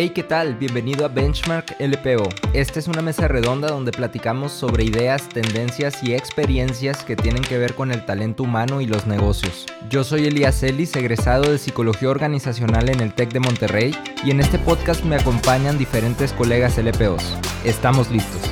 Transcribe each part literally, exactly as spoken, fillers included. Hey, ¿qué tal? Bienvenido a Benchmark L P O. Esta es una mesa redonda donde platicamos sobre ideas, tendencias y experiencias que tienen que ver con el talento humano y los negocios. Yo soy Elías Celis, egresado de Psicología Organizacional en el Tec de Monterrey, y en este podcast me acompañan diferentes colegas L P Os. Estamos listos.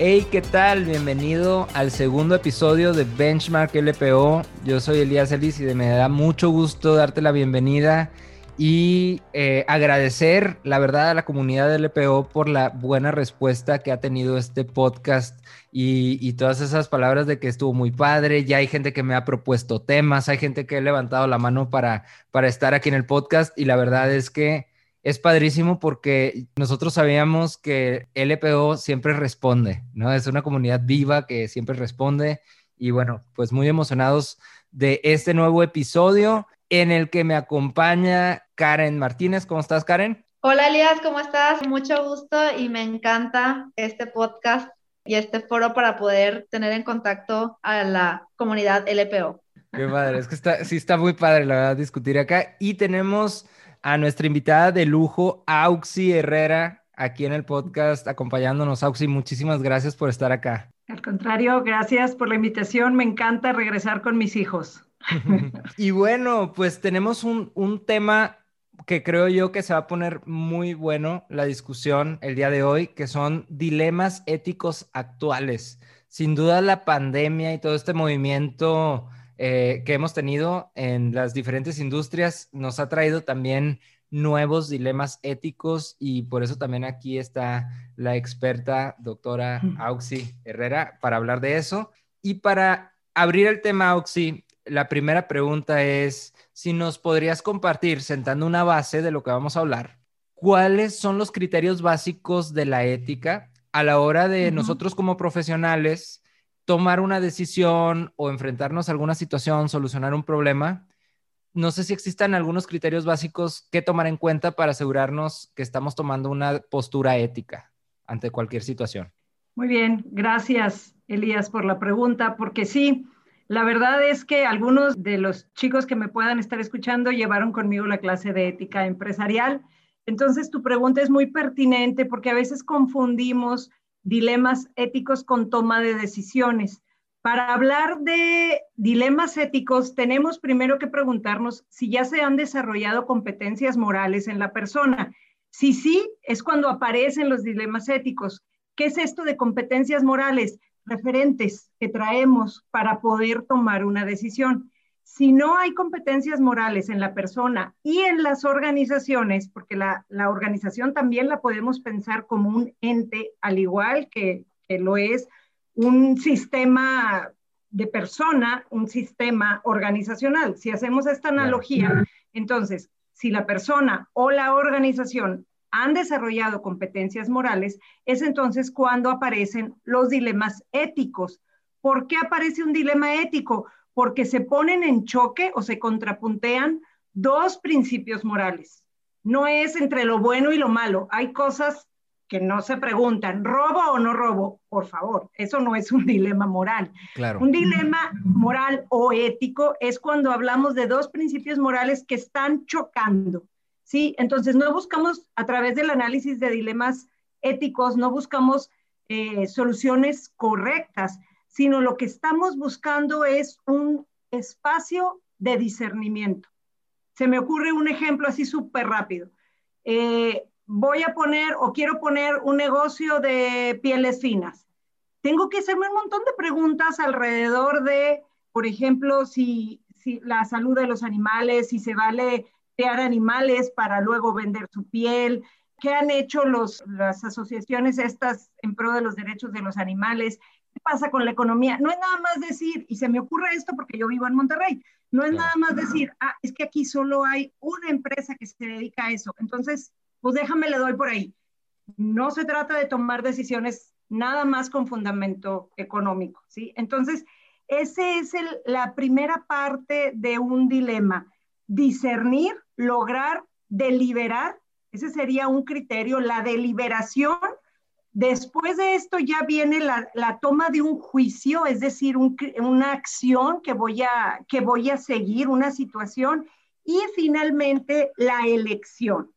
Hey, ¿qué tal? Bienvenido al segundo episodio de Benchmark L P O. Yo soy Elías Ellis y me da mucho gusto darte la bienvenida y eh, agradecer, la verdad, a la comunidad de L P O por la buena respuesta que ha tenido este podcast y, y todas esas palabras de que estuvo muy padre. Ya hay gente que me ha propuesto temas, hay gente que ha levantado la mano para, para estar aquí en el podcast, y la verdad es que es padrísimo porque nosotros sabíamos que L P O siempre responde, ¿no? Es una comunidad viva que siempre responde, y bueno, pues muy emocionados de este nuevo episodio en el que me acompaña Karen Martínez. ¿Cómo estás, Karen? Hola, Elías, ¿cómo estás? Mucho gusto, y me encanta este podcast y este foro para poder tener en contacto a la comunidad L P O. Qué padre, es que está, sí está muy padre, la verdad, discutir acá. Y tenemos a nuestra invitada de lujo, Auxi Herrera, aquí en el podcast, acompañándonos. Auxi, muchísimas gracias por estar acá. Al contrario, gracias por la invitación. Me encanta regresar con mis hijos. Y bueno, pues tenemos un, un tema que creo yo que se va a poner muy bueno la discusión el día de hoy, que son dilemas éticos actuales. Sin duda, la pandemia y todo este movimiento Eh, que hemos tenido en las diferentes industrias nos ha traído también nuevos dilemas éticos, y por eso también aquí está la experta doctora Auxi Herrera para hablar de eso. Y para abrir el tema, Auxi, la primera pregunta es si nos podrías compartir, sentando una base de lo que vamos a hablar, ¿cuáles son los criterios básicos de la ética a la hora de uh-huh. nosotros como profesionales tomar una decisión o enfrentarnos a alguna situación, solucionar un problema? No sé si existan algunos criterios básicos que tomar en cuenta para asegurarnos que estamos tomando una postura ética ante cualquier situación. Muy bien, gracias, Elías, por la pregunta, porque sí, la verdad es que algunos de los chicos que me puedan estar escuchando llevaron conmigo la clase de ética empresarial. Entonces, tu pregunta es muy pertinente porque a veces confundimos dilemas éticos con toma de decisiones. Para hablar de dilemas éticos, tenemos primero que preguntarnos si ya se han desarrollado competencias morales en la persona. Si sí, es cuando aparecen los dilemas éticos. ¿Qué es esto de competencias morales? Referentes que traemos para poder tomar una decisión. Si no hay competencias morales en la persona y en las organizaciones, porque la, la organización también la podemos pensar como un ente, al igual que, que lo es un sistema de persona, un sistema organizacional. Si hacemos esta analogía, entonces, si la persona o la organización han desarrollado competencias morales, es entonces cuando aparecen los dilemas éticos. ¿Por qué aparece un dilema ético? Porque se ponen en choque o se contrapuntean dos principios morales. No es entre lo bueno y lo malo. Hay cosas que no se preguntan, ¿robo o no robo? Por favor, eso no es un dilema moral. Claro. Un dilema moral o ético es cuando hablamos de dos principios morales que están chocando, ¿sí? Entonces, no buscamos, a través del análisis de dilemas éticos, no buscamos eh, soluciones correctas, sino lo que estamos buscando es un espacio de discernimiento. Se me ocurre un ejemplo así súper rápido. Eh, voy a poner o quiero poner un negocio de pieles finas. Tengo que hacerme un montón de preguntas alrededor de, por ejemplo, si, si la salud de los animales, si se vale crear animales para luego vender su piel, qué han hecho los, las asociaciones estas en pro de los derechos de los animales, pasa con la economía. No es nada más decir, y se me ocurre esto porque yo vivo en Monterrey, no es nada más decir, ah, es que aquí solo hay una empresa que se dedica a eso, entonces, pues déjame le doy por ahí. No se trata de tomar decisiones nada más con fundamento económico, ¿sí? Entonces, esa es el, la primera parte de un dilema. Discernir, lograr, deliberar, ese sería un criterio, la deliberación Después de esto ya viene la, la toma de un juicio, es decir, un, una acción que voy, a, que voy a seguir, una situación, y finalmente la elección.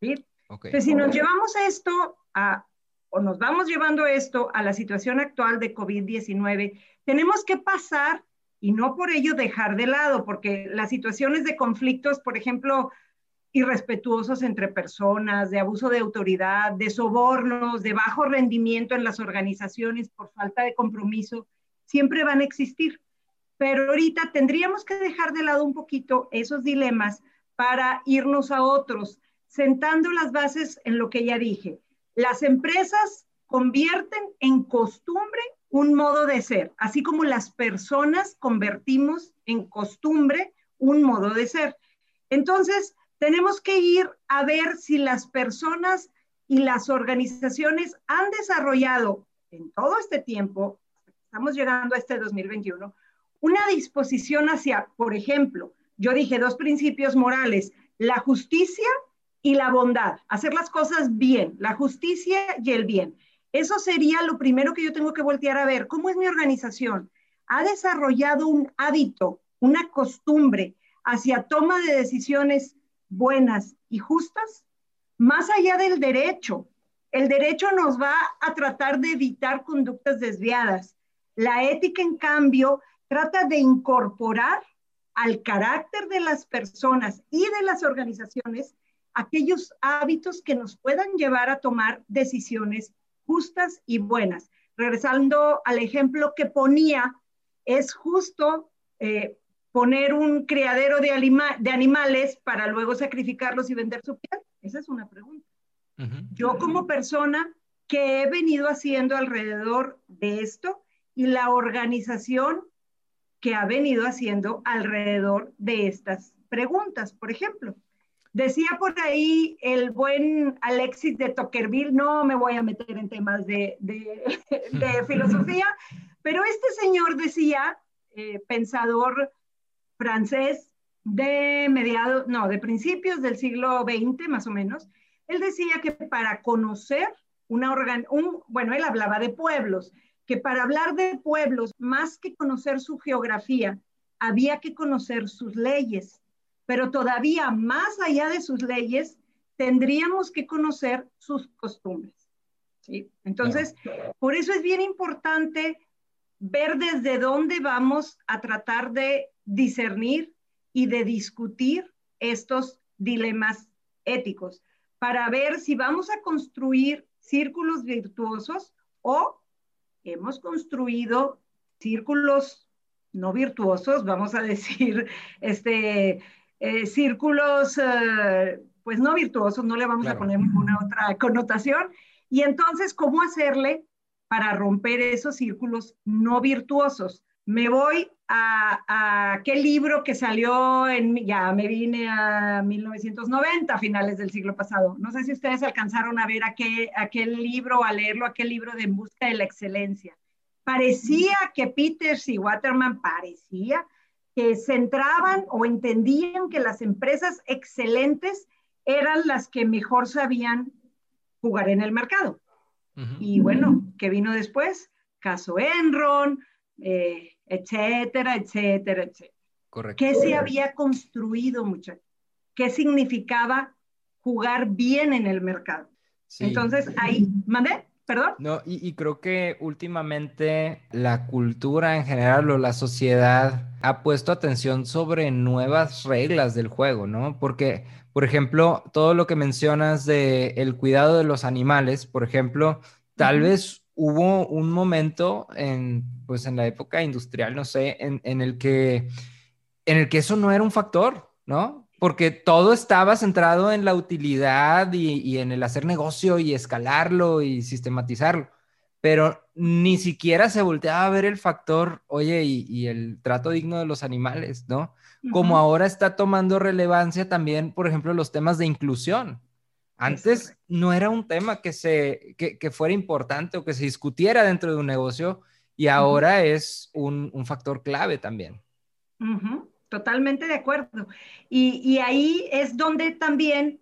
¿Sí? Okay. Entonces, si nos llevamos esto, a, o nos vamos llevando esto a la situación actual de COVID diecinueve, tenemos que pasar, y no por ello dejar de lado, porque las situaciones de conflictos, por ejemplo, irrespetuosos entre personas, de abuso de autoridad, de sobornos, de bajo rendimiento en las organizaciones por falta de compromiso, siempre van a existir. Pero ahorita tendríamos que dejar de lado un poquito esos dilemas para irnos a otros, sentando las bases en lo que ya dije. Las empresas convierten en costumbre un modo de ser, así como las personas convertimos en costumbre un modo de ser. Entonces, tenemos que ir a ver si las personas y las organizaciones han desarrollado en todo este tiempo, estamos llegando a este dos mil veintiuno, una disposición hacia, por ejemplo, yo dije dos principios morales, la justicia y la bondad, hacer las cosas bien, la justicia y el bien. Eso sería lo primero que yo tengo que voltear a ver, ¿cómo es mi organización? ¿Ha desarrollado un hábito, una costumbre hacia toma de decisiones buenas y justas? Más allá del derecho, el derecho nos va a tratar de evitar conductas desviadas. La ética, en cambio, trata de incorporar al carácter de las personas y de las organizaciones aquellos hábitos que nos puedan llevar a tomar decisiones justas y buenas. Regresando al ejemplo que ponía, es justo eh, poner un criadero de, anima de animales para luego sacrificarlos y vender su piel. Esa es una pregunta. Uh-huh. Yo como persona, ¿qué he venido haciendo alrededor de esto? Y la organización que ha venido haciendo alrededor de estas preguntas, por ejemplo. Decía por ahí el buen Alexis de Tocqueville, no me voy a meter en temas de, de, de filosofía, pero este señor decía, eh, pensador francés de mediados, no, de principios del siglo veinte más o menos, él decía que para conocer una organ, un, bueno, él hablaba de pueblos, que para hablar de pueblos, más que conocer su geografía, había que conocer sus leyes. Pero todavía más allá de sus leyes, tendríamos que conocer sus costumbres. ¿Sí? Entonces, por eso es bien importante ver desde dónde vamos a tratar de discernir y de discutir estos dilemas éticos, para ver si vamos a construir círculos virtuosos o hemos construido círculos no virtuosos, vamos a decir, este... Eh, círculos, eh, pues no virtuosos, no le vamos claro. a poner ninguna otra connotación. Y entonces, ¿cómo hacerle para romper esos círculos no virtuosos? Me voy a, a aquel libro que salió, en, ya me vine a mil novecientos noventa, finales del siglo pasado. No sé si ustedes alcanzaron a ver aquel, aquel libro, a leerlo, aquel libro de En busca de la excelencia. Parecía que Peters y Waterman parecía... que centraban o entendían que las empresas excelentes eran las que mejor sabían jugar en el mercado. Uh-huh. Y bueno, ¿qué vino después? Caso Enron, eh, etcétera, etcétera, etcétera. Correcto. ¿Qué se había construido, muchachos? ¿Qué significaba jugar bien en el mercado? Sí. Entonces, ahí, ¿mandé? ¿Perdón? No, y, y creo que últimamente la cultura en general o la sociedad ha puesto atención sobre nuevas reglas del juego, ¿no? Porque, por ejemplo, todo lo que mencionas de el cuidado de los animales, por ejemplo, tal uh-huh. vez hubo un momento en, pues en la época industrial, no sé, en, en, el que, en el que eso no era un factor, ¿no? Porque todo estaba centrado en la utilidad y, y en el hacer negocio y escalarlo y sistematizarlo, pero ni siquiera se volteaba a ver el factor, oye, y, y el trato digno de los animales, ¿no? Como uh-huh. ahora está tomando relevancia también, por ejemplo, los temas de inclusión. Antes no era un tema que, se, que, que fuera importante o que se discutiera dentro de un negocio y ahora uh-huh. es un, un factor clave también. Ajá. Uh-huh. Totalmente de acuerdo. Y, y ahí es donde también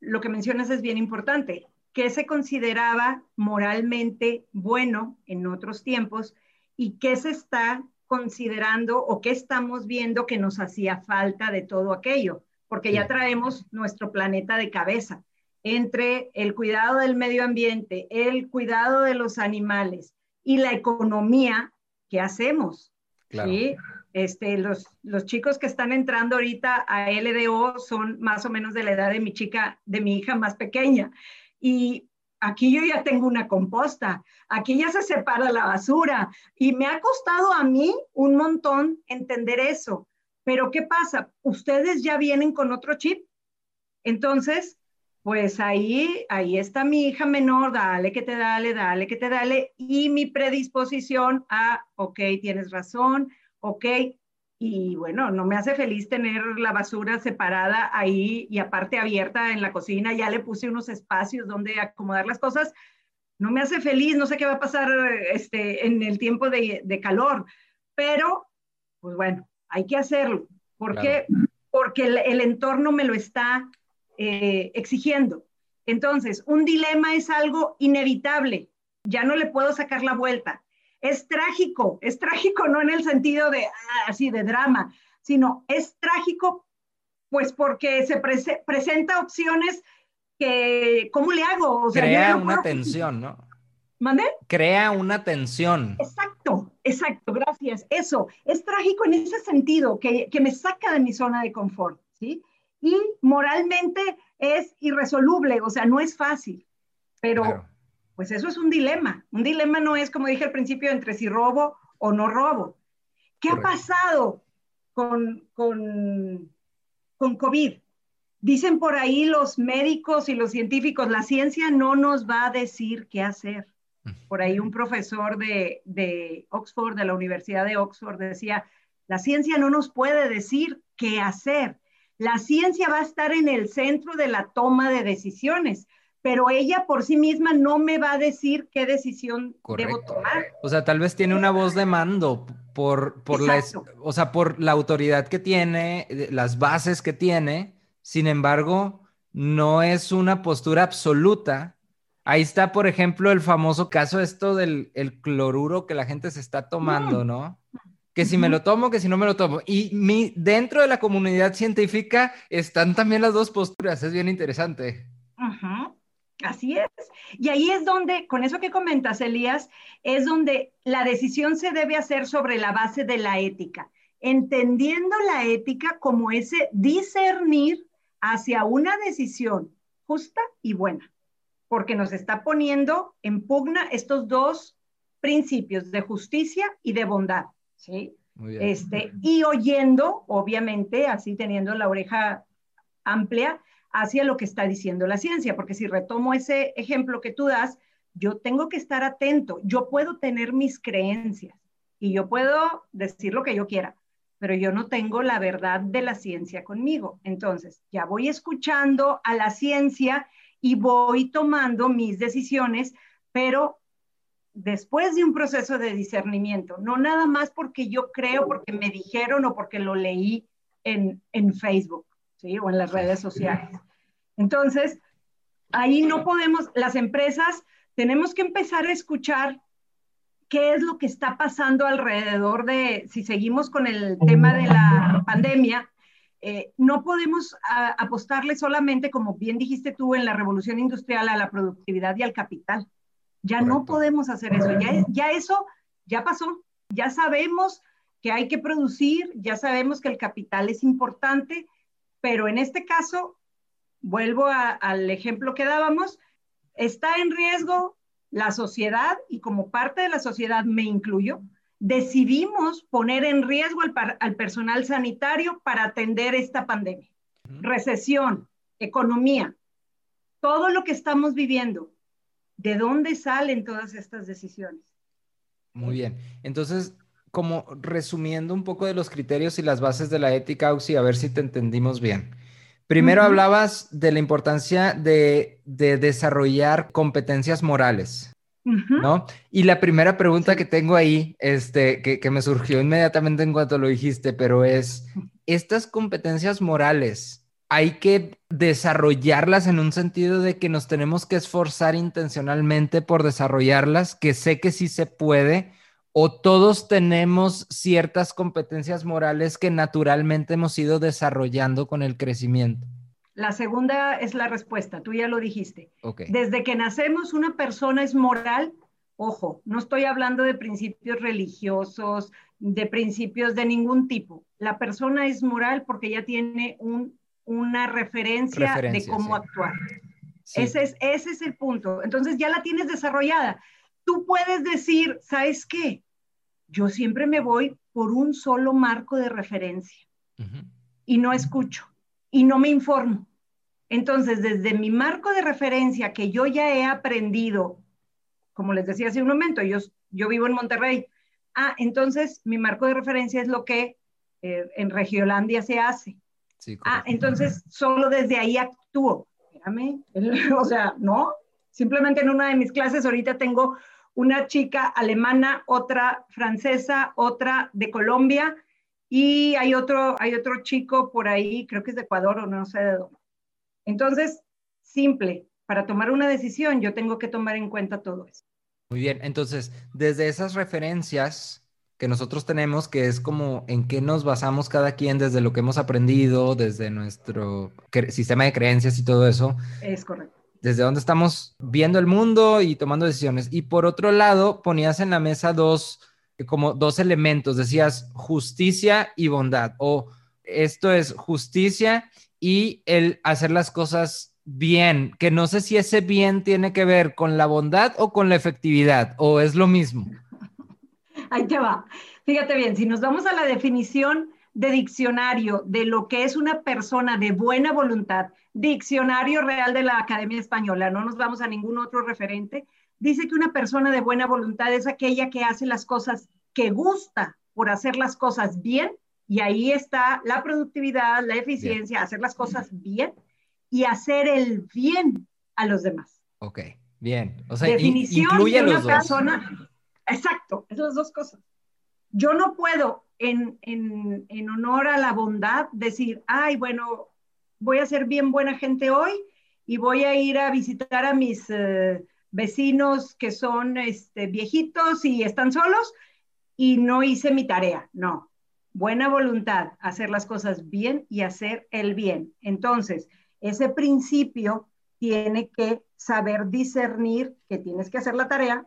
lo que mencionas es bien importante. qué se consideraba moralmente bueno en otros tiempos y qué se está considerando o qué estamos viendo que nos hacía falta de todo aquello, porque ya traemos nuestro planeta de cabeza, entre el cuidado del medio ambiente, el cuidado de los animales y la economía, ¿qué hacemos? Claro. ¿Sí? Este, los, los chicos que están entrando ahorita a L D O son más o menos de la edad de mi chica, de mi hija más pequeña. Y aquí yo ya tengo una composta, aquí ya se separa la basura. Y me ha costado a mí un montón entender eso. Pero ¿qué pasa? Ustedes ya vienen con otro chip. Entonces, pues ahí, ahí está mi hija menor, dale que te dale, dale que te dale. Y mi predisposición a, ok, tienes razón, ok, y bueno, no me hace feliz tener la basura separada ahí y aparte abierta en la cocina, ya le puse unos espacios donde acomodar las cosas, no me hace feliz, no sé qué va a pasar este, en el tiempo de, de calor, pero pues bueno, hay que hacerlo, ¿por qué? Claro. Porque el, el entorno me lo está eh, exigiendo. Entonces, un dilema es algo inevitable, ya no le puedo sacar la vuelta. Es trágico, es trágico no en el sentido de así de drama, sino es trágico pues porque se pre presenta opciones que, ¿cómo le hago? O sea, crea no una puedo... tensión, ¿no? ¿Mande? Crea una tensión. Exacto, exacto, gracias. Eso, es trágico en ese sentido, que, que me saca de mi zona de confort, ¿sí? Y moralmente es irresoluble, o sea, no es fácil, pero... Claro. Pues eso es un dilema. Un dilema no es, como dije al principio, entre si robo o no robo. ¿Qué Correcto. Ha pasado con, con, con COVID? Dicen por ahí los médicos y los científicos, la ciencia no nos va a decir qué hacer. Por ahí un profesor de, de Oxford, de la Universidad de Oxford, decía, la ciencia no nos puede decir qué hacer. La ciencia va a estar en el centro de la toma de decisiones, pero ella por sí misma no me va a decir qué decisión Correcto. Debo tomar. O sea, tal vez tiene una voz de mando por, por, la, o sea, por la autoridad que tiene, las bases que tiene, sin embargo, no es una postura absoluta. Ahí está, por ejemplo, el famoso caso esto del el cloruro que la gente se está tomando, mm. ¿no? Que si me lo tomo, que si no me lo tomo. Y mi, dentro de la comunidad científica están también las dos posturas, es bien interesante. Ajá. Así es. Y ahí es donde, con eso que comentas, Elías, es donde la decisión se debe hacer sobre la base de la ética, entendiendo la ética como ese discernir hacia una decisión justa y buena, porque nos está poniendo en pugna estos dos principios de justicia y de bondad, ¿sí? Muy bien. Este, y oyendo, obviamente, así teniendo la oreja amplia, hacia lo que está diciendo la ciencia, porque si retomo ese ejemplo que tú das, yo tengo que estar atento, yo puedo tener mis creencias y yo puedo decir lo que yo quiera, pero yo no tengo la verdad de la ciencia conmigo. Entonces, ya voy escuchando a la ciencia y voy tomando mis decisiones, pero después de un proceso de discernimiento, no nada más porque yo creo, porque me dijeron o porque lo leí en, en Facebook. ¿Sí? O en las redes sociales. Entonces, ahí no podemos, las empresas, tenemos que empezar a escuchar qué es lo que está pasando alrededor de, si seguimos con el tema de la pandemia, eh, no podemos a, apostarle solamente, como bien dijiste tú, en la revolución industrial, a la productividad y al capital. Ya Correcto. No podemos hacer eso. Ya, ya eso, ya pasó. Ya sabemos que hay que producir, ya sabemos que el capital es importante, pero en este caso, vuelvo a, al ejemplo que dábamos, está en riesgo la sociedad y como parte de la sociedad me incluyo, decidimos poner en riesgo al, al personal sanitario para atender esta pandemia. Recesión, economía, todo lo que estamos viviendo, ¿de dónde salen todas estas decisiones? Muy bien, entonces... Como resumiendo un poco de los criterios y las bases de la ética, Auxi, a ver si te entendimos bien. Primero uh-huh. hablabas de la importancia de, de desarrollar competencias morales, uh-huh. ¿no? Y la primera pregunta sí. que tengo ahí, este, que, que me surgió inmediatamente en cuanto lo dijiste, pero es, ¿estas competencias morales hay que desarrollarlas en un sentido de que nos tenemos que esforzar intencionalmente por desarrollarlas, que sé que sí se puede, o todos tenemos ciertas competencias morales que naturalmente hemos ido desarrollando con el crecimiento? La segunda es la respuesta, tú ya lo dijiste. Okay. Desde que nacemos una persona es moral. Ojo, no estoy hablando de principios religiosos, de principios de ningún tipo. La persona es moral porque ya tiene un, una referencia, referencia de cómo sí. actuar. Sí. Ese es, ese es el punto. Entonces ya la tienes desarrollada. Tú puedes decir, ¿sabes qué? Yo siempre me voy por un solo marco de referencia uh-huh. y no escucho y no me informo. Entonces, desde mi marco de referencia que yo ya he aprendido, como les decía hace un momento, yo, yo vivo en Monterrey. Ah, entonces mi marco de referencia es lo que eh, en Regiolandia se hace. Sí, ah, entonces solo desde ahí actúo. Espérame, o sea, no. Simplemente en una de mis clases ahorita tengo una chica alemana, otra francesa, otra de Colombia y hay otro, hay otro chico por ahí, creo que es de Ecuador o no sé de dónde. Entonces, simple. Para tomar una decisión, yo tengo que tomar en cuenta todo eso. Muy bien, entonces, desde esas referencias que nosotros tenemos, que es como en qué nos basamos cada quien desde lo que hemos aprendido, desde nuestro cre- sistema de creencias y todo eso. Es correcto. Desde dónde estamos viendo el mundo y tomando decisiones. Y por otro lado, ponías en la mesa dos, como dos elementos, decías justicia y bondad, o esto es justicia y el hacer las cosas bien, que no sé si ese bien tiene que ver con la bondad o con la efectividad, o es lo mismo. Ahí te va. Fíjate bien, si nos vamos a la definición de diccionario de lo que es una persona de buena voluntad, diccionario real de la Academia Española, no nos vamos a ningún otro referente, dice que una persona de buena voluntad es aquella que hace las cosas que gusta por hacer las cosas bien, y ahí está la productividad, la eficiencia, bien. Hacer las cosas bien, y hacer el bien a los demás. Ok, bien. O sea, definición incluye de una los dos. Persona, exacto, es las dos cosas. Yo no puedo, en, en, en honor a la bondad, decir, ay, bueno, voy a ser bien buena gente hoy y voy a ir a visitar a mis eh, vecinos que son este, viejitos y están solos y no hice mi tarea. No, buena voluntad, hacer las cosas bien y hacer el bien. Entonces, ese principio tiene que saber discernir que tienes que hacer la tarea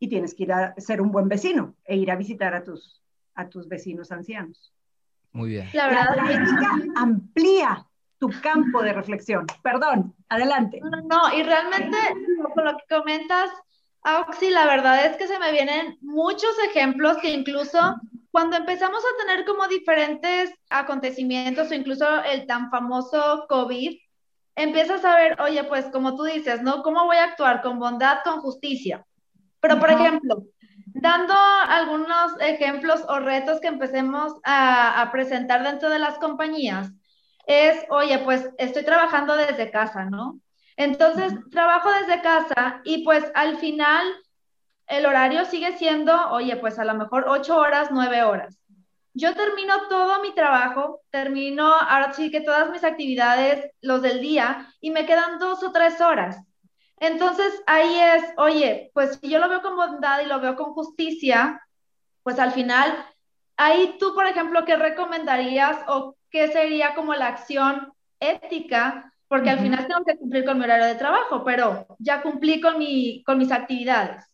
y tienes que ir a ser un buen vecino e ir a visitar a tus, a tus vecinos ancianos. Muy bien. La verdad, la ética amplía tu campo de reflexión. Perdón, adelante. No, no, y realmente con lo que comentas, Auxi, la verdad es que se me vienen muchos ejemplos que incluso cuando empezamos a tener como diferentes acontecimientos o incluso el tan famoso COVID, empiezas a ver, oye, pues como tú dices, ¿no? ¿Cómo voy a actuar? Con bondad, con justicia. Pero, por ejemplo, dando algunos ejemplos o retos que empecemos a, a presentar dentro de las compañías, es, oye, pues estoy trabajando desde casa, ¿no? Entonces, trabajo desde casa y pues al final el horario sigue siendo, oye, pues a lo mejor ocho horas, nueve horas. Yo termino todo mi trabajo, termino ahora sí que todas mis actividades, los del día, y me quedan dos o tres horas. Entonces ahí es, oye, pues si yo lo veo con bondad y lo veo con justicia, pues al final, ahí tú, por ejemplo, ¿qué recomendarías o qué sería como la acción ética? Porque uh-huh. al final tengo que cumplir con mi horario de trabajo, pero ya cumplí con, mi, con mis actividades.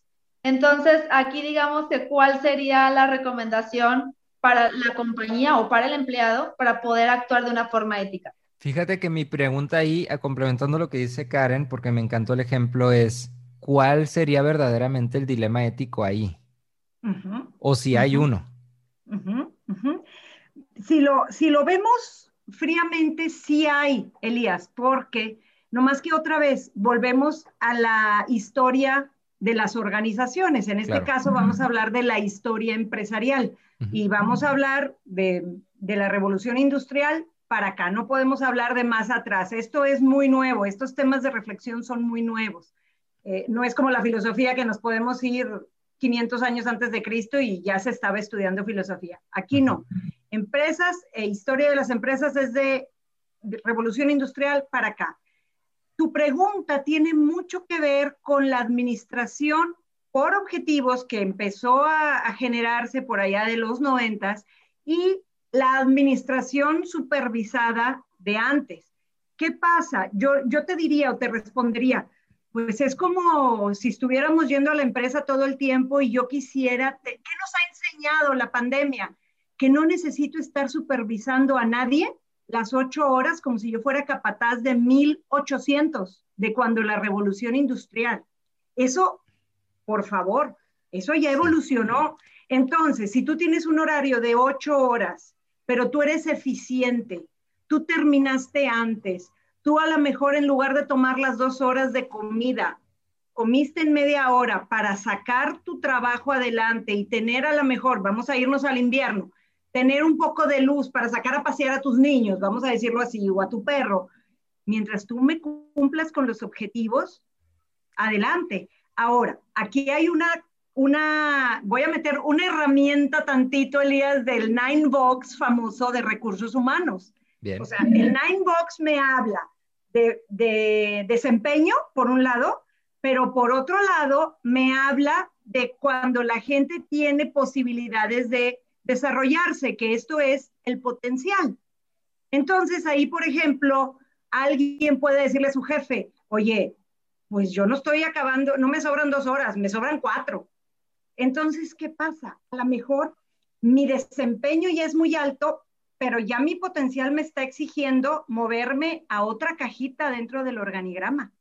Entonces, aquí digamos que ¿cuál sería la recomendación para la compañía o para el empleado para poder actuar de una forma ética? Fíjate que mi pregunta ahí, complementando lo que dice Karen, porque me encantó el ejemplo, es ¿cuál sería verdaderamente el dilema ético ahí? Uh-huh. O si hay uh-huh. uno. Uh-huh. Uh-huh. Si lo, si lo vemos fríamente, sí hay, Elías, porque nomás que otra vez volvemos a la historia de las organizaciones. En este claro. caso vamos a hablar de la historia empresarial uh-huh. y vamos a hablar de, de la revolución industrial para acá. No podemos hablar de más atrás. Esto es muy nuevo. Estos temas de reflexión son muy nuevos. Eh, no es como la filosofía que nos podemos ir quinientos años antes de Cristo y ya se estaba estudiando filosofía. Aquí no. Empresas e historia de las empresas es de revolución industrial para acá. Tu pregunta tiene mucho que ver con la administración por objetivos que empezó a, a generarse por allá de los noventas y la administración supervisada de antes. ¿Qué pasa? Yo, yo te diría o te respondería, pues es como si estuviéramos yendo a la empresa todo el tiempo y yo quisiera, te, ¿qué nos ha enseñado la pandemia? Que no necesito estar supervisando a nadie las ocho horas como si yo fuera capataz de mil ochocientos, de cuando la revolución industrial. Eso, por favor, eso ya evolucionó. Entonces, si tú tienes un horario de ocho horas, pero tú eres eficiente, tú terminaste antes, tú a lo mejor en lugar de tomar las dos horas de comida, comiste en media hora para sacar tu trabajo adelante y tener a lo mejor, vamos a irnos al invierno, tener un poco de luz para sacar a pasear a tus niños, vamos a decirlo así, o a tu perro. Mientras tú me cumplas con los objetivos, adelante. Ahora, aquí hay una, una voy a meter una herramienta tantito, Elías, del Nine Box famoso de recursos humanos. Bien. O sea, el Nine Box me habla de, de desempeño, por un lado, pero por otro lado me habla de cuando la gente tiene posibilidades de desarrollarse, que esto es el potencial. Entonces ahí, por ejemplo, alguien puede decirle a su jefe, oye, pues yo no estoy acabando, no me sobran dos horas, me sobran cuatro. Entonces, ¿qué pasa? A lo mejor mi desempeño ya es muy alto, pero ya mi potencial me está exigiendo moverme a otra cajita dentro del organigrama.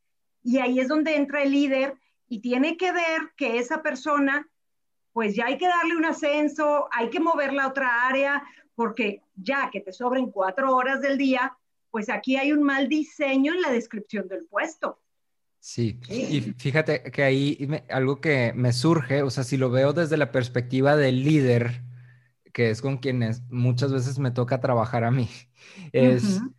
Y ahí es donde entra el líder y tiene que ver que esa persona, pues ya hay que darle un ascenso, hay que moverla a otra área, porque ya que te sobren cuatro horas del día, pues aquí hay un mal diseño en la descripción del puesto. Sí, y fíjate que ahí me, algo que me surge, o sea, si lo veo desde la perspectiva del líder, que es con quienes muchas veces me toca trabajar a mí, es uh-huh.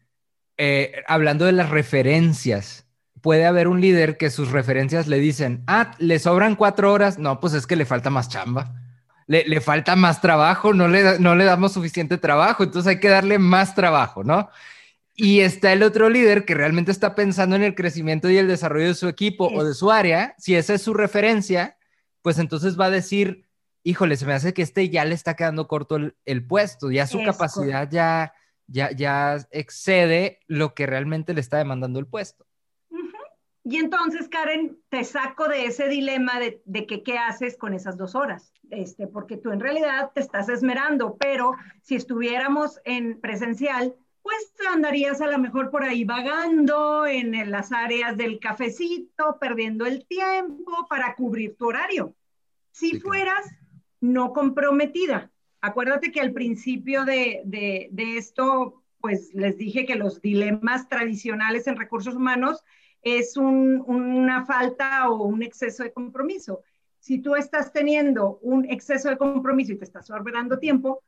eh, hablando de las referencias. Puede haber un líder que sus referencias le dicen, ah, le sobran cuatro horas. No, pues es que le falta más chamba. Le, le falta más trabajo. No le, no le damos suficiente trabajo. Entonces hay que darle más trabajo, ¿no? Y está el otro líder que realmente está pensando en el crecimiento y el desarrollo de su equipo sí. o de su área. Si esa es su referencia, pues entonces va a decir, híjole, se me hace que este ya le está quedando corto el, el puesto. Ya su es capacidad correcto. ya, ya, ya excede lo que realmente le está demandando el puesto. Y entonces, Karen, te saco de ese dilema de, de que qué haces con esas dos horas, este, porque tú en realidad te estás esmerando, pero si estuviéramos en presencial, pues andarías a lo mejor por ahí vagando en, en las áreas del cafecito, perdiendo el tiempo para cubrir tu horario. Si fueras no comprometida, acuérdate que al principio de, de, de esto, pues les dije que los dilemas tradicionales en recursos humanos es un, una falta o un exceso de compromiso. Si tú estás teniendo un exceso de compromiso y te estás sobrando tiempo,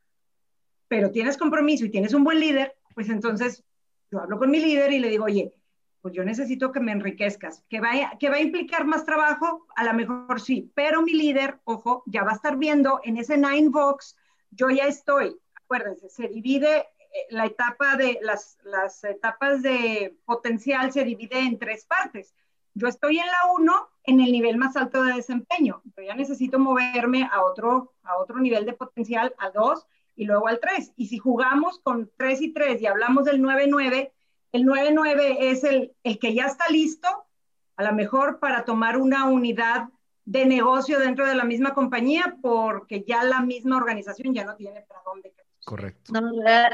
pero tienes compromiso y tienes un buen líder, pues entonces yo hablo con mi líder y le digo, oye, pues yo necesito que me enriquezcas. ¿Que vaya, que va a implicar más trabajo? A lo mejor sí, pero mi líder, ojo, ya va a estar viendo en ese Nine Box, yo ya estoy, acuérdense, se divide la etapa de, las, las etapas de potencial se divide en tres partes. Yo estoy en la uno, en el nivel más alto de desempeño. Yo ya necesito moverme a otro, a otro nivel de potencial, al dos y luego al tres. Y si jugamos con tres y tres y hablamos del nueve nueve, el nueve nueve es el, el que ya está listo, a lo mejor para tomar una unidad de negocio dentro de la misma compañía, porque ya la misma organización ya no tiene para dónde crecer. Correcto. No,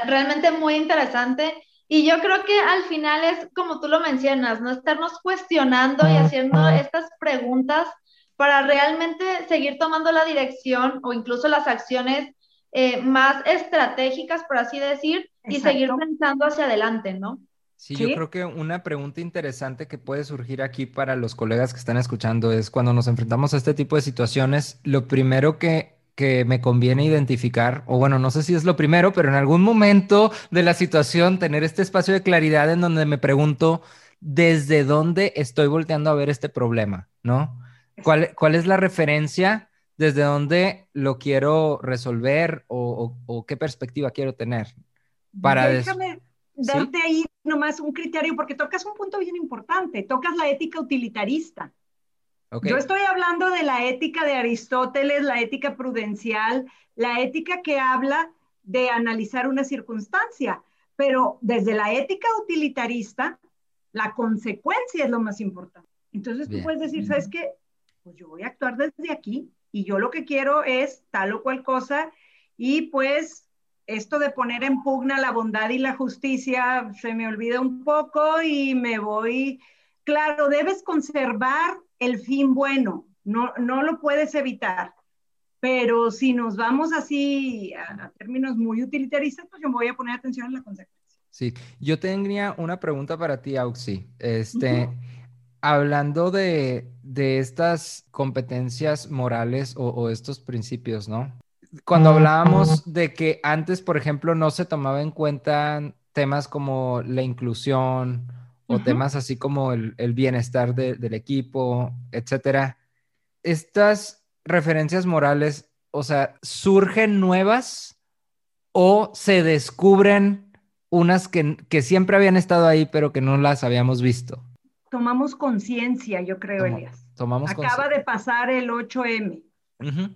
realmente muy interesante. Y yo creo que al final es, como tú lo mencionas, no estarnos cuestionando y haciendo estas preguntas para realmente seguir tomando la dirección o incluso las acciones eh, más estratégicas, por así decir, exacto. y seguir pensando hacia adelante, ¿no? Sí, sí, yo creo que una pregunta interesante que puede surgir aquí para los colegas que están escuchando es cuando nos enfrentamos a este tipo de situaciones, lo primero que que me conviene identificar, o bueno, no sé si es lo primero, pero en algún momento de la situación tener este espacio de claridad en donde me pregunto desde dónde estoy volteando a ver este problema, ¿no? ¿Cuál, cuál es la referencia desde dónde lo quiero resolver o, o, o qué perspectiva quiero tener? Para Déjame des... darte ¿Sí? ahí nomás un criterio, porque tocas un punto bien importante, tocas la ética utilitarista. Okay. Yo estoy hablando de la ética de Aristóteles, la ética prudencial, la ética que habla de analizar una circunstancia, pero desde la ética utilitarista, la consecuencia es lo más importante. Entonces tú bien. Puedes decir, ¿sabes qué? Pues yo voy a actuar desde aquí y yo lo que quiero es tal o cual cosa y pues esto de poner en pugna la bondad y la justicia se me olvida un poco y me voy... Claro, debes conservar el fin bueno, no, no lo puedes evitar, pero si nos vamos así a, a términos muy utilitaristas, pues yo me voy a poner atención en la consecuencia. Sí, yo tenía una pregunta para ti, Auxi. Este... Uh-huh. Hablando de, de estas competencias morales o, o estos principios, ¿no? Cuando hablábamos de que antes, por ejemplo, no se tomaba en cuenta temas como la inclusión o uh-huh. temas así como el, el bienestar de, del equipo, etcétera. Estas referencias morales, o sea, ¿surgen nuevas o se descubren unas que, que siempre habían estado ahí pero que no las habíamos visto? Tomamos conciencia, yo creo, Toma, Elías. Tomamos Acaba de pasar el ocho eme. Uh-huh.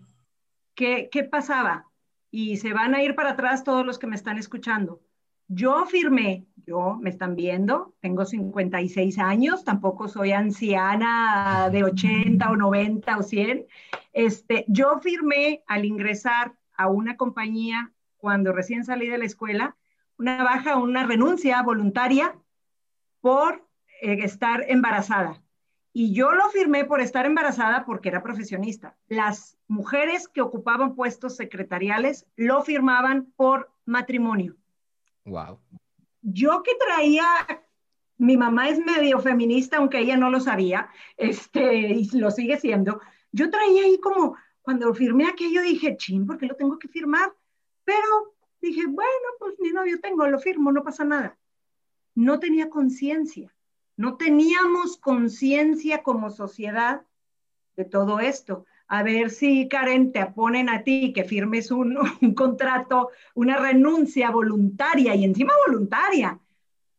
¿Qué, ¿Qué pasaba? Y se van a ir para atrás todos los que me están escuchando. Yo firmé, yo, me están viendo, tengo cincuenta y seis años, tampoco soy anciana de ochenta o noventa o cien. Este, yo firmé al ingresar a una compañía cuando recién salí de la escuela, una baja, una renuncia voluntaria por... estar embarazada. Y yo lo firmé por estar embarazada porque era profesionista. Las mujeres que ocupaban puestos secretariales lo firmaban por matrimonio. Wow. Yo que traía, mi mamá es medio feminista, aunque ella no lo sabía, este, y lo sigue siendo. Yo traía ahí como, cuando firmé aquello dije, chin, ¿por qué lo tengo que firmar? Pero dije, bueno, pues ni novio tengo, lo firmo, no pasa nada. No tenía conciencia. No teníamos conciencia como sociedad de todo esto. A ver si, Karen, te ponen a ti que firmes un, un contrato, una renuncia voluntaria y encima voluntaria,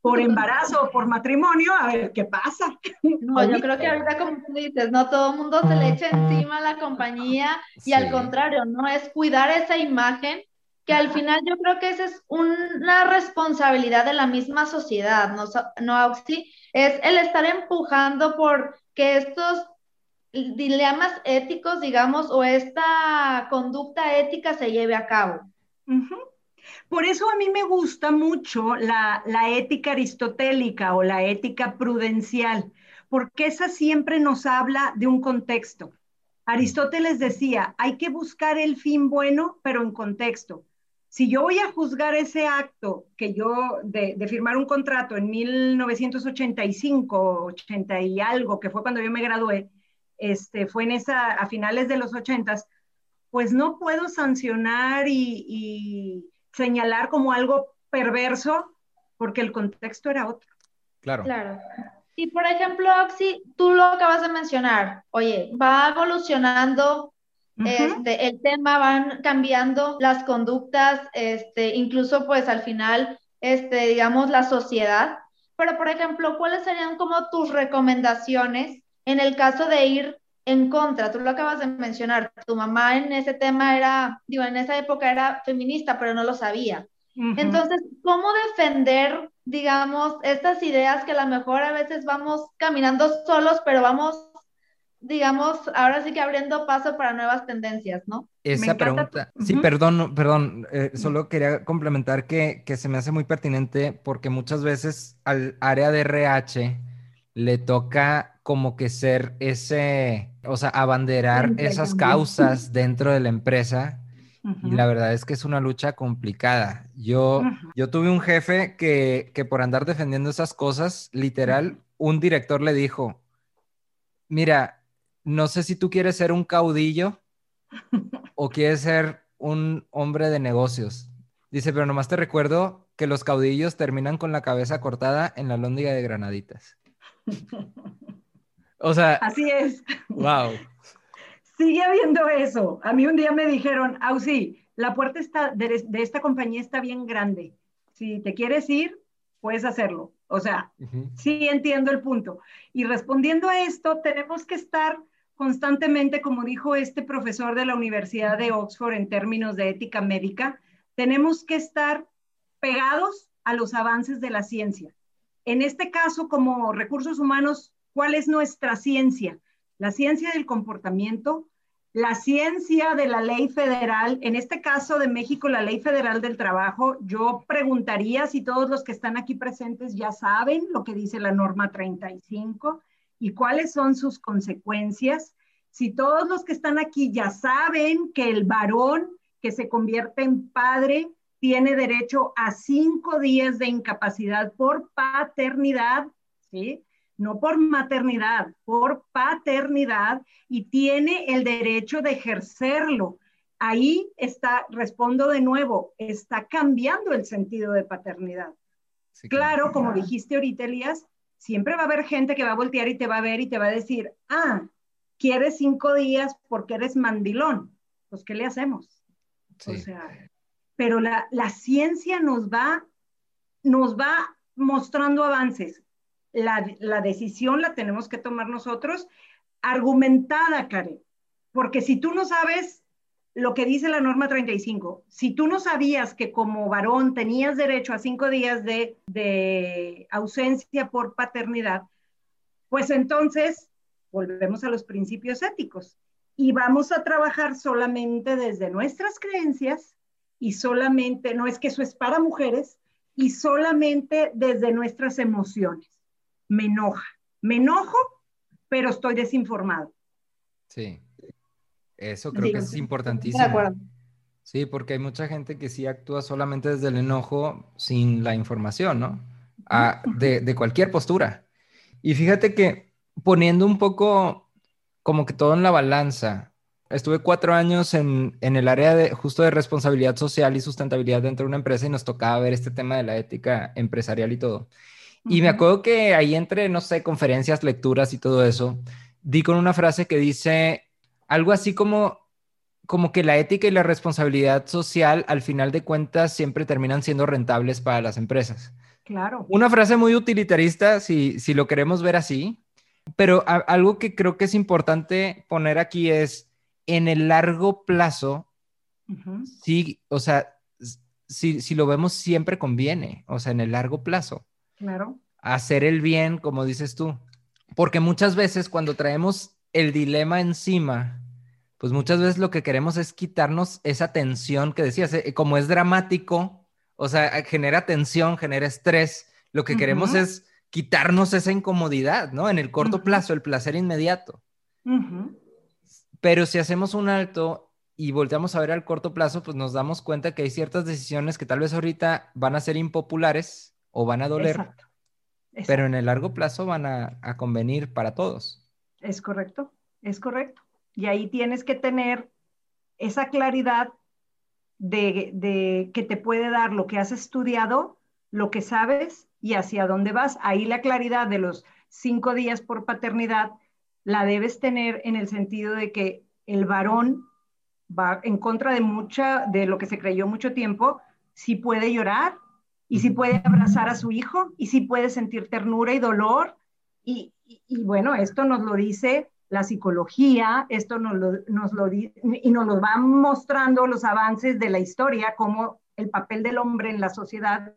por embarazo o por matrimonio, a ver qué pasa. No, yo creo que ahorita, como tú dices, no todo el mundo se le echa encima a la compañía y sí. Al contrario, no es cuidar esa imagen, que al final yo creo que esa es una responsabilidad de la misma sociedad, ¿no, no Auxi? Es el estar empujando por que estos dilemas éticos, digamos, o esta conducta ética se lleve a cabo. Uh-huh. Por eso a mí me gusta mucho la, la ética aristotélica o la ética prudencial, porque esa siempre nos habla de un contexto. Aristóteles decía, hay que buscar el fin bueno, pero en contexto. Si yo voy a juzgar ese acto que yo, de, de firmar un contrato en mil novecientos ochenta y cinco, ochenta y algo, que fue cuando yo me gradué, este, fue en esa, a finales de los ochentas, pues no puedo sancionar y, y señalar como algo perverso, porque el contexto era otro. Claro. Claro. Y por ejemplo, Auxi, tú lo acabas de mencionar, oye, va evolucionando uh-huh. este, el tema, van cambiando las conductas, este, incluso pues al final, este, digamos, la sociedad. Pero por ejemplo, ¿cuáles serían como tus recomendaciones en el caso de ir en contra? Tú lo acabas de mencionar, tu mamá en ese tema era, digo, en esa época era feminista, pero no lo sabía. Uh-huh. Entonces, ¿cómo defender, digamos, estas ideas que a lo mejor a veces vamos caminando solos, pero vamos, digamos, ahora sí que abriendo paso para nuevas tendencias, ¿no? Esa pregunta, tu... sí, uh-huh. perdón, perdón, eh, solo quería complementar que, que se me hace muy pertinente porque muchas veces al área de erre hache le toca como que ser ese, o sea, abanderar esas causas dentro de la empresa. Y la verdad es que es una lucha complicada. Yo, uh-huh. yo tuve un jefe que, que por andar defendiendo esas cosas, literal, un director le dijo, mira, no sé si tú quieres ser un caudillo o quieres ser un hombre de negocios. Dice, pero nomás te recuerdo que los caudillos terminan con la cabeza cortada en la Alhóndiga de Granaditas. O sea... Así es. Wow. Sigue habiendo eso. A mí un día me dijeron, Auxi, la puerta está de, de esta compañía está bien grande. Si te quieres ir, puedes hacerlo. O sea, uh-huh. sí entiendo el punto. Y respondiendo a esto, tenemos que estar constantemente, como dijo este profesor de la Universidad de Oxford en términos de ética médica, tenemos que estar pegados a los avances de la ciencia. En este caso, como recursos humanos, ¿cuál es nuestra ciencia? La ciencia del comportamiento, la ciencia de la ley federal, en este caso de México, la ley federal del trabajo. Yo preguntaría si todos los que están aquí presentes ya saben lo que dice la norma treinta y cinco y cuáles son sus consecuencias. Si todos los que están aquí ya saben que el varón que se convierte en padre tiene derecho a cinco días de incapacidad por paternidad, ¿sí? No por maternidad, por paternidad, y tiene el derecho de ejercerlo. Ahí está, respondo de nuevo, está cambiando el sentido de paternidad. Sí, claro, claro, como dijiste ahorita, Elías, siempre va a haber gente que va a voltear y te va a ver y te va a decir, ah, quieres cinco días porque eres mandilón. Pues, ¿qué le hacemos? Sí. O sea, pero la, la ciencia nos va, nos va mostrando avances. La, la decisión la tenemos que tomar nosotros, argumentada, Karen, porque si tú no sabes lo que dice la norma treinta y cinco, si tú no sabías que como varón tenías derecho a cinco días de, de ausencia por paternidad, pues entonces volvemos a los principios éticos y vamos a trabajar solamente desde nuestras creencias y solamente, no es que eso es para mujeres, y solamente desde nuestras emociones. Me enoja, me enojo, pero estoy desinformado. Sí, eso creo sí, que es importantísimo. De acuerdo. Sí, porque hay mucha gente que sí actúa solamente desde el enojo sin la información, ¿no? Ah, de, de cualquier postura. Y fíjate que poniendo un poco como que todo en la balanza, estuve cuatro años en, en el área de, justo de responsabilidad social y sustentabilidad dentro de una empresa y nos tocaba ver este tema de la ética empresarial y todo. Y me acuerdo que ahí entre, no sé, conferencias, lecturas y todo eso, di con una frase que dice algo así como, como que la ética y la responsabilidad social, al final de cuentas, siempre terminan siendo rentables para las empresas. Claro. Una frase muy utilitarista, si, si lo queremos ver así, pero a, algo que creo que es importante poner aquí es, en el largo plazo, uh-huh. sí, o sea, si, si lo vemos siempre conviene, o sea, en el largo plazo. Claro. Hacer el bien, como dices tú. Porque muchas veces cuando traemos el dilema encima, pues muchas veces lo que queremos es quitarnos esa tensión que decías. Como es dramático, o sea, genera tensión, genera estrés. Lo que uh-huh. queremos es quitarnos esa incomodidad, ¿no? En el corto uh-huh. plazo, el placer inmediato. Uh-huh. Pero si hacemos un alto y volteamos a ver al corto plazo, pues nos damos cuenta que hay ciertas decisiones que tal vez ahorita van a ser impopulares o van a doler, exacto, exacto. pero en el largo plazo van a, a convenir para todos. Es correcto, es correcto. Y ahí tienes que tener esa claridad de, de que te puede dar lo que has estudiado, lo que sabes y hacia dónde vas. Ahí la claridad de los cinco días por paternidad la debes tener en el sentido de que el varón va en contra de, mucha, de lo que se creyó mucho tiempo, sí puede llorar, y si puede abrazar a su hijo, y si puede sentir ternura y dolor, y, y, y bueno, esto nos lo dice la psicología, esto nos lo, nos lo di, y nos lo van mostrando los avances de la historia, cómo el papel del hombre en la sociedad,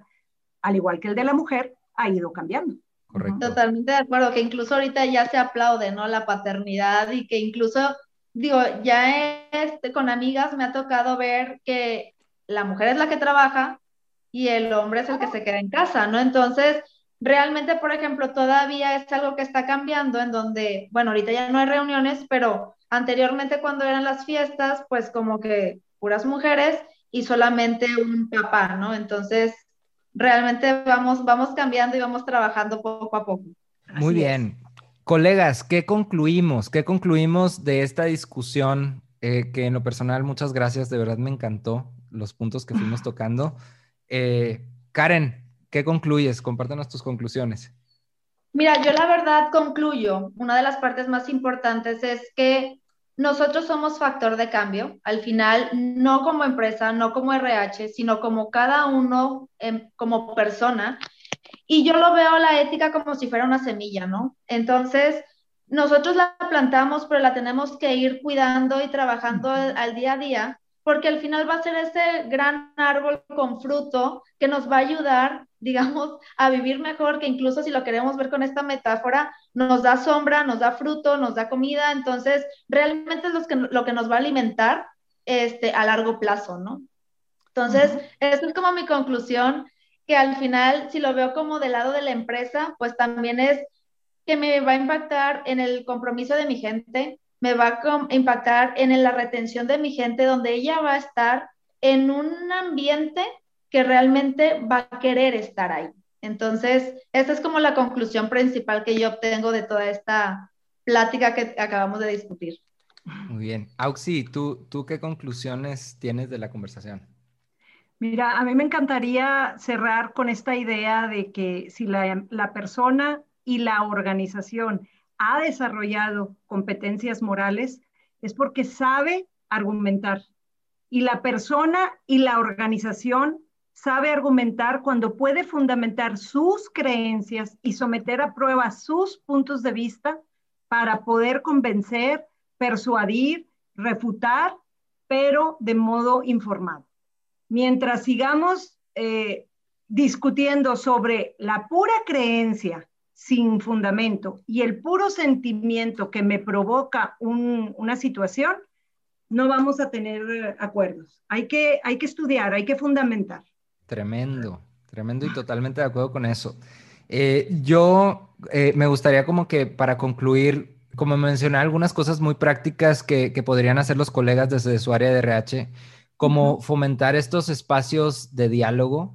al igual que el de la mujer, ha ido cambiando. Correcto. Totalmente de acuerdo, que incluso ahorita ya se aplaude, ¿no? La paternidad, y que incluso, digo, ya este, con amigas me ha tocado ver que la mujer es la que trabaja, y el hombre es el que se queda en casa, ¿no? Entonces, realmente, por ejemplo, todavía es algo que está cambiando en donde, bueno, ahorita ya no hay reuniones, pero anteriormente cuando eran las fiestas, pues como que puras mujeres y solamente un papá, ¿no? Entonces, realmente vamos, vamos cambiando y vamos trabajando poco a poco. Así Muy bien. Es. Colegas, ¿qué concluimos? ¿Qué concluimos de esta discusión? Eh, que en lo personal, muchas gracias, de verdad me encantó los puntos que fuimos tocando. Eh, Karen, ¿qué concluyes? Compártenos tus conclusiones. Mira, yo la verdad concluyo, una de las partes más importantes es que nosotros somos factor de cambio, al final no como empresa, no como R H, sino como cada uno, eh, como persona, Y yo lo veo la ética como si fuera una semilla, ¿no? Entonces, nosotros la plantamos, pero la tenemos que ir cuidando y trabajando al, al día a día, porque al final va a ser ese gran árbol con fruto que nos va a ayudar, digamos, a vivir mejor, que incluso si lo queremos ver con esta metáfora, nos da sombra, nos da fruto, nos da comida, entonces realmente es lo que, lo que nos va a alimentar este, a largo plazo, ¿no? Entonces, uh-huh. esta es como mi conclusión, que al final, si lo veo como del lado de la empresa, pues también es que me va a impactar en el compromiso de mi gente, me va a impactar en la retención de mi gente, donde ella va a estar en un ambiente que realmente va a querer estar ahí. Entonces, esta es como la conclusión principal que yo obtengo de toda esta plática que acabamos de discutir. Muy bien. Auxi, ¿tú, tú qué conclusiones tienes de la conversación? Mira, a mí me encantaría cerrar con esta idea de que si la, la persona y la organización ha desarrollado competencias morales, es porque sabe argumentar. Y la persona y la organización sabe argumentar cuando puede fundamentar sus creencias y someter a prueba sus puntos de vista para poder convencer, persuadir, refutar, pero de modo informado. Mientras sigamos eh, discutiendo sobre la pura creencia sin fundamento y el puro sentimiento que me provoca un, una situación, no vamos a tener acuerdos. Hay que, hay que estudiar, hay que fundamentar. Tremendo, tremendo y totalmente de acuerdo con eso. Eh, yo eh, me gustaría como que para concluir, como mencioné, algunas cosas muy prácticas que, que podrían hacer los colegas desde su área de R H, como fomentar estos espacios de diálogo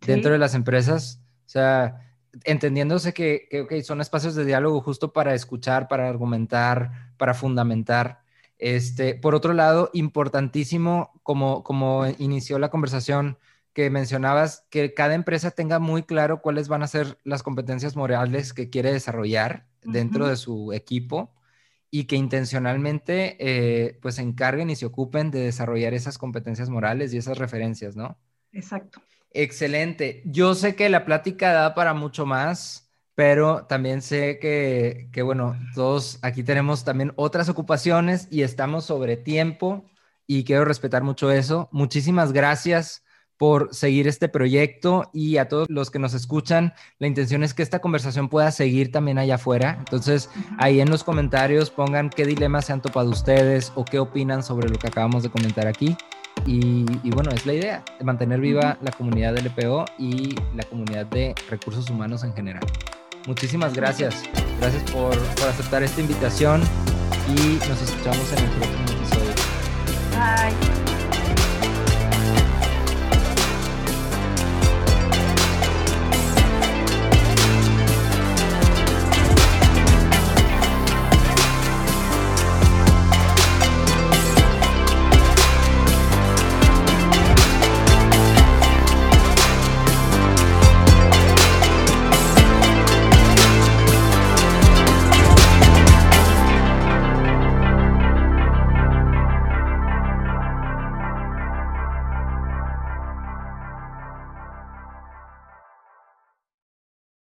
sí. dentro de las empresas, o sea, entendiéndose que, que okay, son espacios de diálogo justo para escuchar, para argumentar, para fundamentar. Este, por otro lado, importantísimo, como, como inició la conversación que mencionabas, que cada empresa tenga muy claro cuáles van a ser las competencias morales que quiere desarrollar dentro uh-huh. de su equipo, y que intencionalmente eh, pues se encarguen y se ocupen de desarrollar esas competencias morales y esas referencias, ¿no? Exacto. Excelente. Yo sé que la plática da para mucho más, pero también sé que, que bueno, todos aquí tenemos también otras ocupaciones y estamos sobre tiempo y quiero respetar mucho eso. Muchísimas gracias por seguir este proyecto y a todos los que nos escuchan, la intención es que esta conversación pueda seguir también allá afuera. Entonces, ahí en los comentarios pongan qué dilemas se han topado ustedes o qué opinan sobre lo que acabamos de comentar aquí. Y, y bueno, es la idea, de mantener viva la comunidad del L P O y la comunidad de recursos humanos en general. Muchísimas gracias. Gracias por, por aceptar esta invitación y nos escuchamos en el próximo episodio. Bye.